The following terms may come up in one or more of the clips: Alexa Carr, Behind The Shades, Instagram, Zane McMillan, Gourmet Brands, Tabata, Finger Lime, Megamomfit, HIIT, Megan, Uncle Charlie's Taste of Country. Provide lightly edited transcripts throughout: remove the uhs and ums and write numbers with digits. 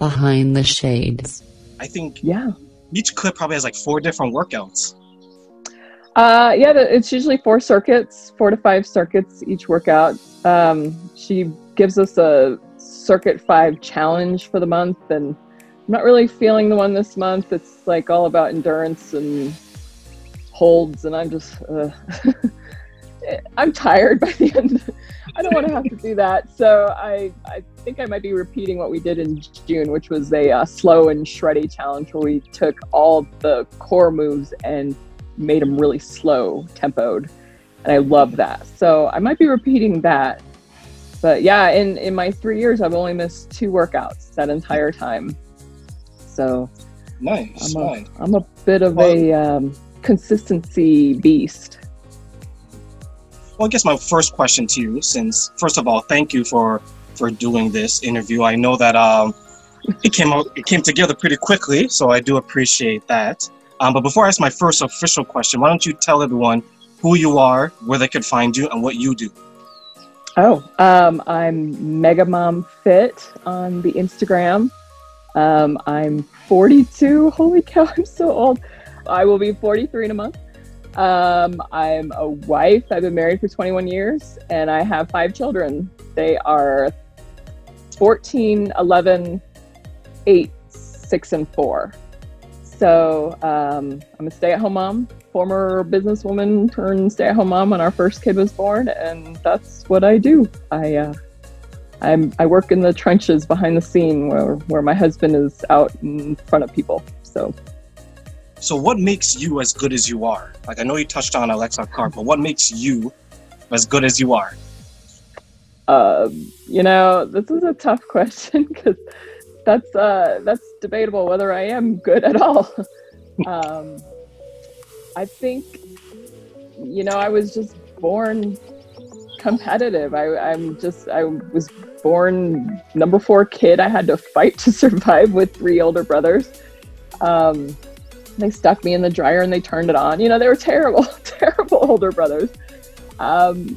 Behind the Shades. I think each clip probably has like 4 different workouts. Yeah, it's usually 4 to 5 circuits each workout. She gives us a circuit 5 challenge for the month, and I'm not really feeling the one this month. It's like all about endurance and holds, and I'm just I'm tired by the end. I don't want to have to do that, so I think I might be repeating what we did in June, which was a slow and shreddy challenge where we took all the core moves and made them really slow tempoed, and I love that, so I might be repeating that. But yeah, in my 3 years I've only missed 2 workouts that entire time, so nice. I'm a bit of a consistency beast. Well, I guess my first question to you, since first of all, thank you for doing this interview. I know that it came together pretty quickly, so I do appreciate that. But before I ask my first official question, why don't you tell everyone who you are, where they could find you, and what you do? Oh, I'm Megamomfit on the Instagram. I'm 42. Holy cow, I'm so old. I will be 43 in a month. I'm a wife. I've been married for 21 years, and I have 5 children. They are 14, 11, 8, 6, and 4. So I'm a stay-at-home mom, former businesswoman turned stay-at-home mom when our first kid was born, and that's what I do. I work in the trenches behind the scene where my husband is out in front of people. So what makes you as good as you are? Like, I know you touched on Alexa Carr, but what makes you as good as you are? You know, this is a tough question because that's debatable whether I am good at all. I think, you know, I was just born competitive. I was born number 4 kid. I had to fight to survive with 3 older brothers. They stuck me in the dryer and they turned it on. You know, they were terrible, terrible older brothers. And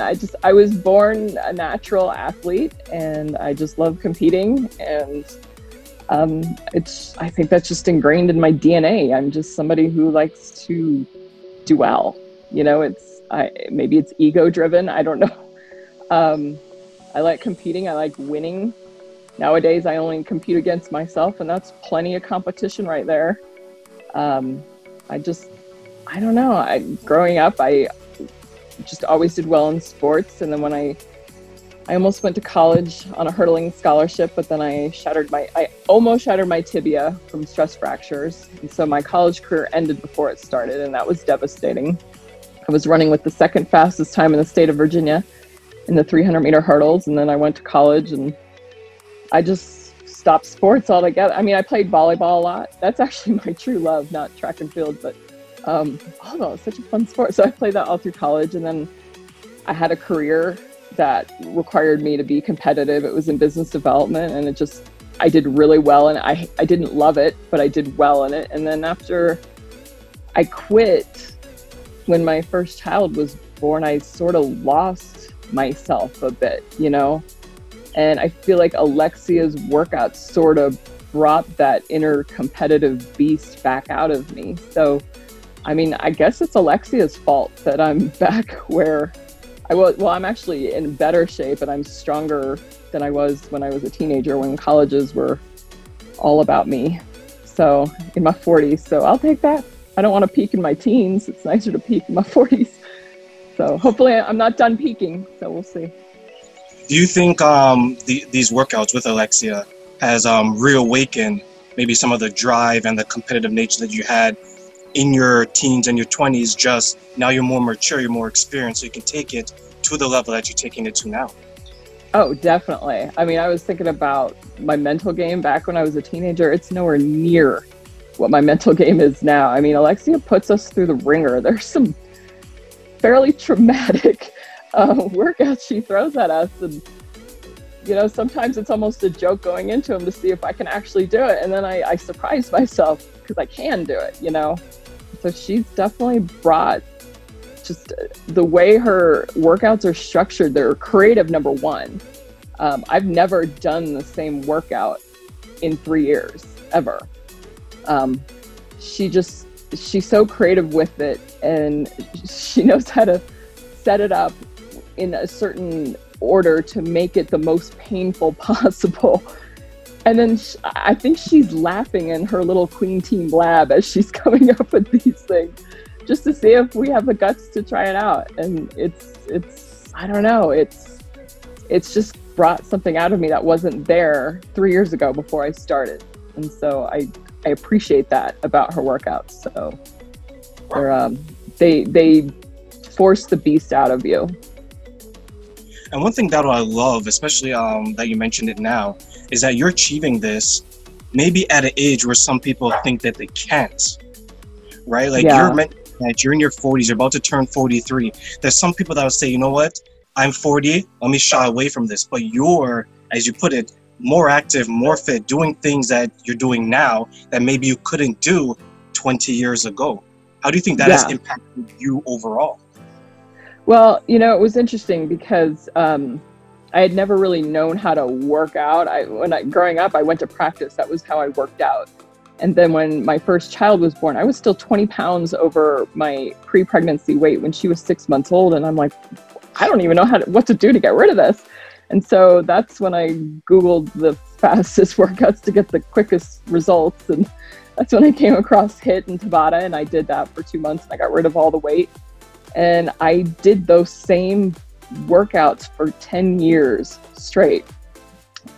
I was born a natural athlete, and I just love competing. And I think that's just ingrained in my DNA. I'm just somebody who likes to do well. You know, maybe it's ego driven. I don't know. I like competing. I like winning. Nowadays, I only compete against myself, and that's plenty of competition right there. I don't know. Growing up, I just always did well in sports. And then when I almost went to college on a hurdling scholarship, but then I almost shattered my tibia from stress fractures. And so my college career ended before it started, and that was devastating. I was running with the 2nd fastest time in the state of Virginia in the 300-meter hurdles. And then I went to college and I just stopped sports altogether. I mean, I played volleyball a lot. That's actually my true love, not track and field, but volleyball is such a fun sport. So I played that all through college, and then I had a career that required me to be competitive. It was in business development, and I did really well, and I didn't love it, but I did well in it. And then after I quit when my first child was born, I sort of lost myself a bit, you know? And I feel like Alexia's workouts sort of brought that inner competitive beast back out of me. So, I mean, I guess it's Alexia's fault that I'm back where I was. Well, I'm actually in better shape, and I'm stronger than I was when I was a teenager, when colleges were all about me. So in my 40s, so I'll take that. I don't want to peak in my teens. It's nicer to peak in my 40s. So hopefully I'm not done peaking. So we'll see. Do you think these workouts with Alexia has reawakened maybe some of the drive and the competitive nature that you had in your teens and your 20s? Just now you're more mature, you're more experienced, so you can take it to the level that you're taking it to now. Oh, definitely. I mean, I was thinking about my mental game back when I was a teenager. It's nowhere near what my mental game is now. I mean, Alexia puts us through the ringer. There's some fairly traumatic workouts she throws at us, and you know, sometimes it's almost a joke going into them to see if I can actually do it, and then I surprise myself because I can do it, you know. So she's definitely brought just the way her workouts are structured. They're creative, number 1. I've never done the same workout in 3 years ever. She's so creative with it, and she knows how to set it up in a certain order to make it the most painful possible. And then I think she's laughing in her little Queen Team lab as she's coming up with these things, just to see if we have the guts to try it out. And it's I don't know, it's just brought something out of me that wasn't there 3 years ago before I started. And so I appreciate that about her workouts. So they're, they force the beast out of you. And one thing that I love, especially that you mentioned it now, is that you're achieving this maybe at an age where some people think that they can't, right? Like, yeah. You're meant that you're in your 40s, you're about to turn 43. There's some people that will say, you know what, I'm 40, let me shy away from this. But you're, as you put it, more active, more fit, doing things that you're doing now that maybe you couldn't do 20 years ago. How do you think that has impacted you overall? Well, you know, it was interesting because I had never really known how to work out. Growing up, I went to practice. That was how I worked out. And then when my first child was born, I was still 20 pounds over my pre-pregnancy weight when she was 6 months old. And I'm like, I don't even know what to do to get rid of this. And so that's when I Googled the fastest workouts to get the quickest results. And that's when I came across HIIT and Tabata. And I did that for 2 months. And I got rid of all the weight. And I did those same workouts for 10 years straight,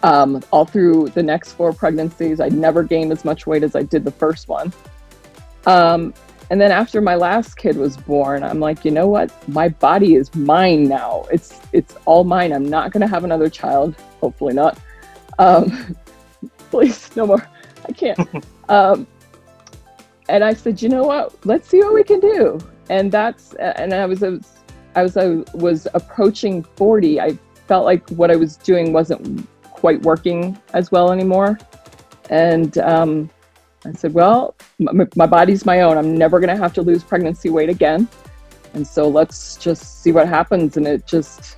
all through the next 4 pregnancies. I never gained as much weight as I did the first one. And then after my last kid was born, I'm like, you know what? My body is mine now. It's all mine. I'm not going to have another child. Hopefully not. Please, no more. I can't. And I said, you know what? Let's see what we can do. And as I was approaching 40, I felt like what I was doing wasn't quite working as well anymore. And I said, well, my body's my own. I'm never going to have to lose pregnancy weight again. And so let's just see what happens. And it just,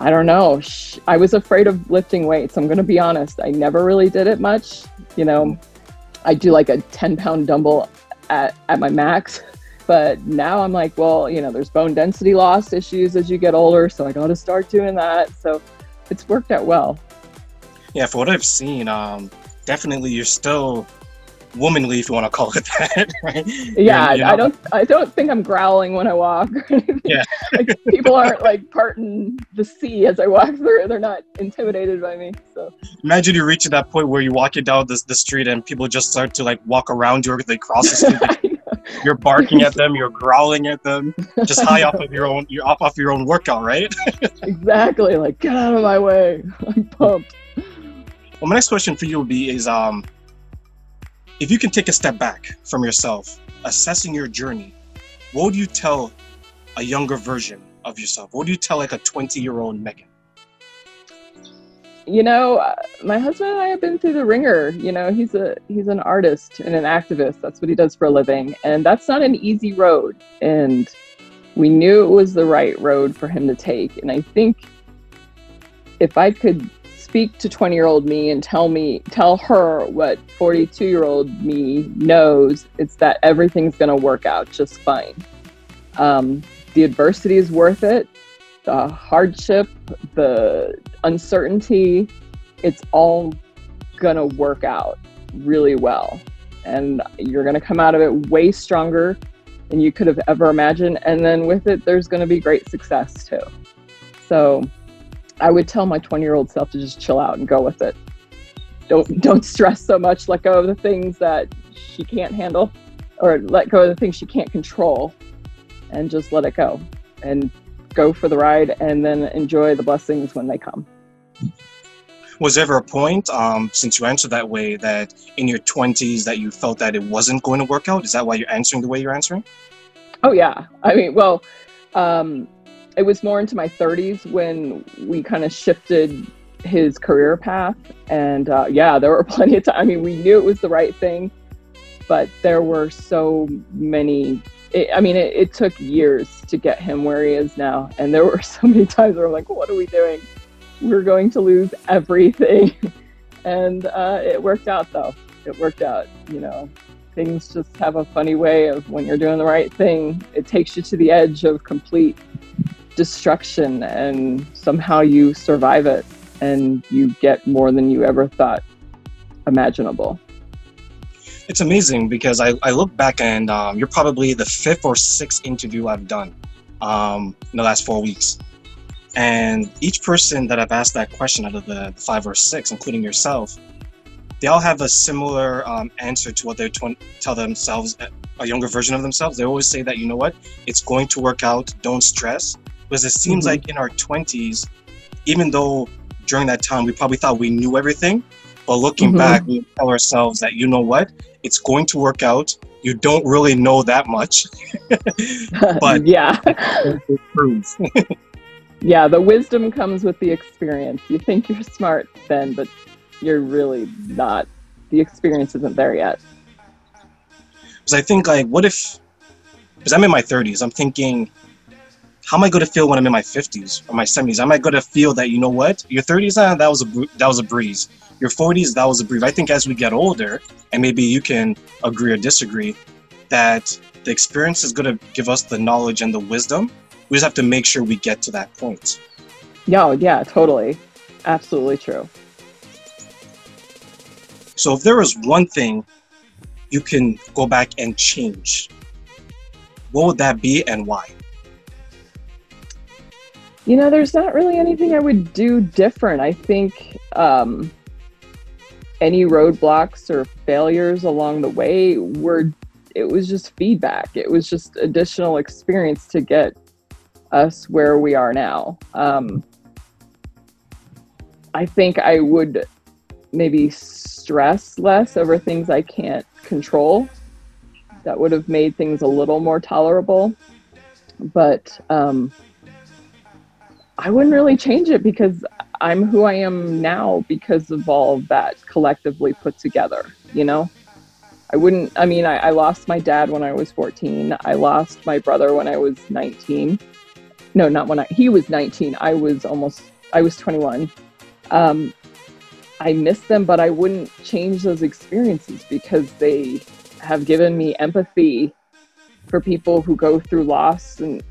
I don't know. I was afraid of lifting weights. I'm going to be honest. I never really did it much. You know, I do like a 10-pound dumbbell at my max. But now I'm like, well, you know, there's bone density loss issues as you get older. So I got to start doing that. So it's worked out well. Yeah, for what I've seen, definitely you're still womanly, if you want to call it that, right? Yeah, you know? I don't think I'm growling when I walk or anything. Yeah. Like, people aren't like parting the sea as I walk through. They're not intimidated by me. So imagine you reach that point where you walk it down the street and people just start to like walk around you or they cross the street. You're barking at them, you're growling at them, just high off of your own, you're off your own workout, right? Exactly, like, get out of my way, I'm pumped. Well, my next question for you would be is, if you can take a step back from yourself, assessing your journey, what would you tell a younger version of yourself? What would you tell like a 20-year-old Megan? You know, my husband and I have been through the ringer. You know, he's an artist and an activist. That's what he does for a living. And that's not an easy road. And we knew it was the right road for him to take. And I think if I could speak to 20-year-old me and tell her what 42-year-old me knows, it's that everything's going to work out just fine. The adversity is worth it. The hardship, the uncertainty, it's all gonna work out really well. And you're gonna come out of it way stronger than you could have ever imagined. And then with it, there's gonna be great success too. So I would tell my 20-year-old self to just chill out and go with it. Don't stress so much, let go of the things that she can't handle, or let go of the things she can't control, and just let it go. And go for the ride, and then enjoy the blessings when they come. Was there ever a point, since you answered that way, that in your 20s that you felt that it wasn't going to work out? Is that why you're answering the way you're answering? Oh yeah. I mean, well, it was more into my 30s when we kind of shifted his career path. And yeah, there were plenty of times. I mean, we knew it was the right thing, but there were so many. It took years to get him where he is now. And there were so many times where I'm like, what are we doing? We're going to lose everything. And it worked out, though. It worked out, you know. Things just have a funny way of, when you're doing the right thing, it takes you to the edge of complete destruction, and somehow you survive it and you get more than you ever thought imaginable. It's amazing because I look back and you're probably the 5th or 6th interview I've done in the last 4 weeks. And each person that I've asked that question out of the 5 or 6, including yourself, they all have a similar answer to what they tell themselves, a younger version of themselves. They always say that, you know what, it's going to work out, don't stress. Because it seems like in our 20s, even though during that time we probably thought we knew everything, but looking back, we tell ourselves that, you know what, it's going to work out. You don't really know that much. But yeah. Yeah, the wisdom comes with the experience. You think you're smart then, but you're really not. The experience isn't there yet. Because I think, like, what if, because I'm in my 30s, I'm thinking, how am I going to feel when I'm in my 50s or my 70s? Am I going to feel that, you know what, your 30s, that was a breeze. Your 40s, that was a breeze. I think as we get older, and maybe you can agree or disagree, that the experience is going to give us the knowledge and the wisdom. We just have to make sure we get to that point. Yeah, totally. Absolutely true. So if there was one thing you can go back and change, what would that be and why? You know, there's not really anything I would do different. I think any roadblocks or failures along the way it was just feedback. It was just additional experience to get us where we are now. I think I would maybe stress less over things I can't control. That would have made things a little more tolerable, but I wouldn't really change it because I'm who I am now because of all of that collectively put together, you know? I lost my dad when I was 14. I lost my brother when I was 19. No, not when he was 19. I was 21. I miss them, but I wouldn't change those experiences because they have given me empathy for people who go through loss and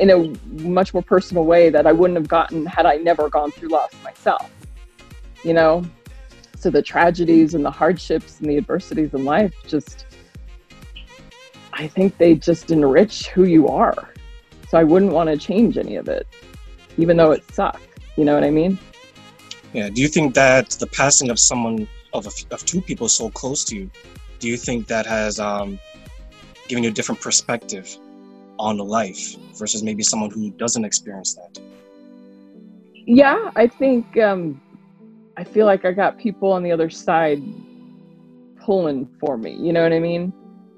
in a much more personal way that I wouldn't have gotten had I never gone through loss myself, you know? So the tragedies and the hardships and the adversities in life I think they just enrich who you are. So I wouldn't want to change any of it, even though it sucked. You know what I mean? Yeah. Do you think that the passing of two people so close to you, do you think that has given you a different perspective on life versus maybe someone who doesn't experience that? Yeah, I think I feel like I got people on the other side pulling for me. You know what I mean?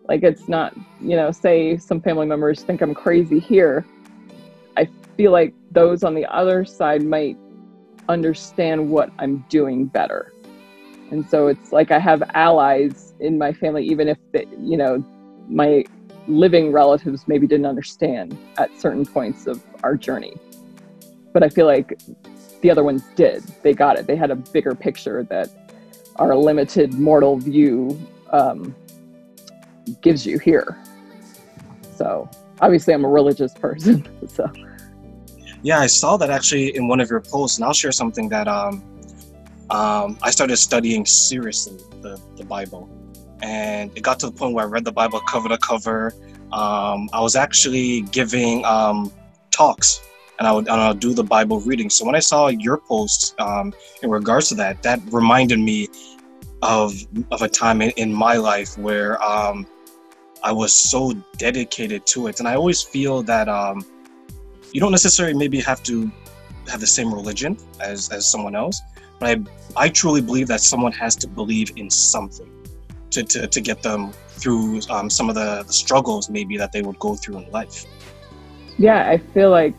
Like, it's not, you know, say some family members think I'm crazy here. I feel like those on the other side might understand what I'm doing better. And so it's like I have allies in my family, even if, you know, my living relatives maybe didn't understand at certain points of our journey. But I feel like the other ones did. They got it. They had a bigger picture that our limited mortal view gives you here. So obviously I'm a religious person. So yeah, I saw that actually in one of your posts, and I'll share something that I started studying seriously the Bible, and it got to the point where I read the Bible cover to cover. I was actually giving talks, and I would do the Bible reading. So when I saw your post in regards to that, that reminded me of a time in my life where I was so dedicated to it. And I always feel that you don't necessarily maybe have to have the same religion as someone else, but I truly believe that someone has to believe in something to get them through some of the struggles maybe that they would go through in life. Yeah, I feel like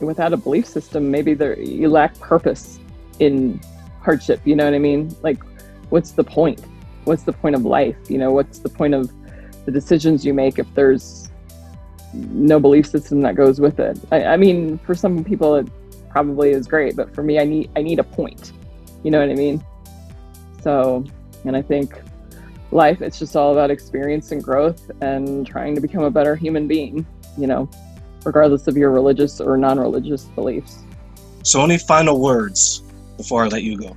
without a belief system, maybe you lack purpose in hardship, you know what I mean? Like, what's the point? What's the point of life? You know, what's the point of the decisions you make if there's no belief system that goes with it? I mean, for some people it probably is great, but for me, I need a point. You know what I mean? So, and I think life, it's just all about experience and growth and trying to become a better human being, you know, regardless of your religious or non-religious beliefs. So any final words before I let you go?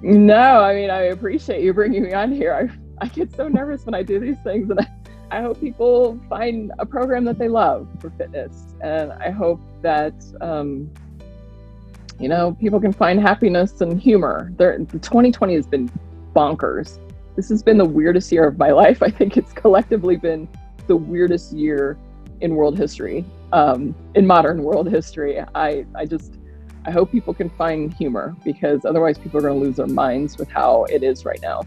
No, I mean, I appreciate you bringing me on here. I get so nervous when I do these things, and I hope people find a program that they love for fitness. And I hope that, you know, people can find happiness and humor. 2020 has been bonkers. This has been the weirdest year of my life. I think it's collectively been the weirdest year in world history, in modern world history. I hope people can find humor, because otherwise people are going to lose their minds with how it is right now.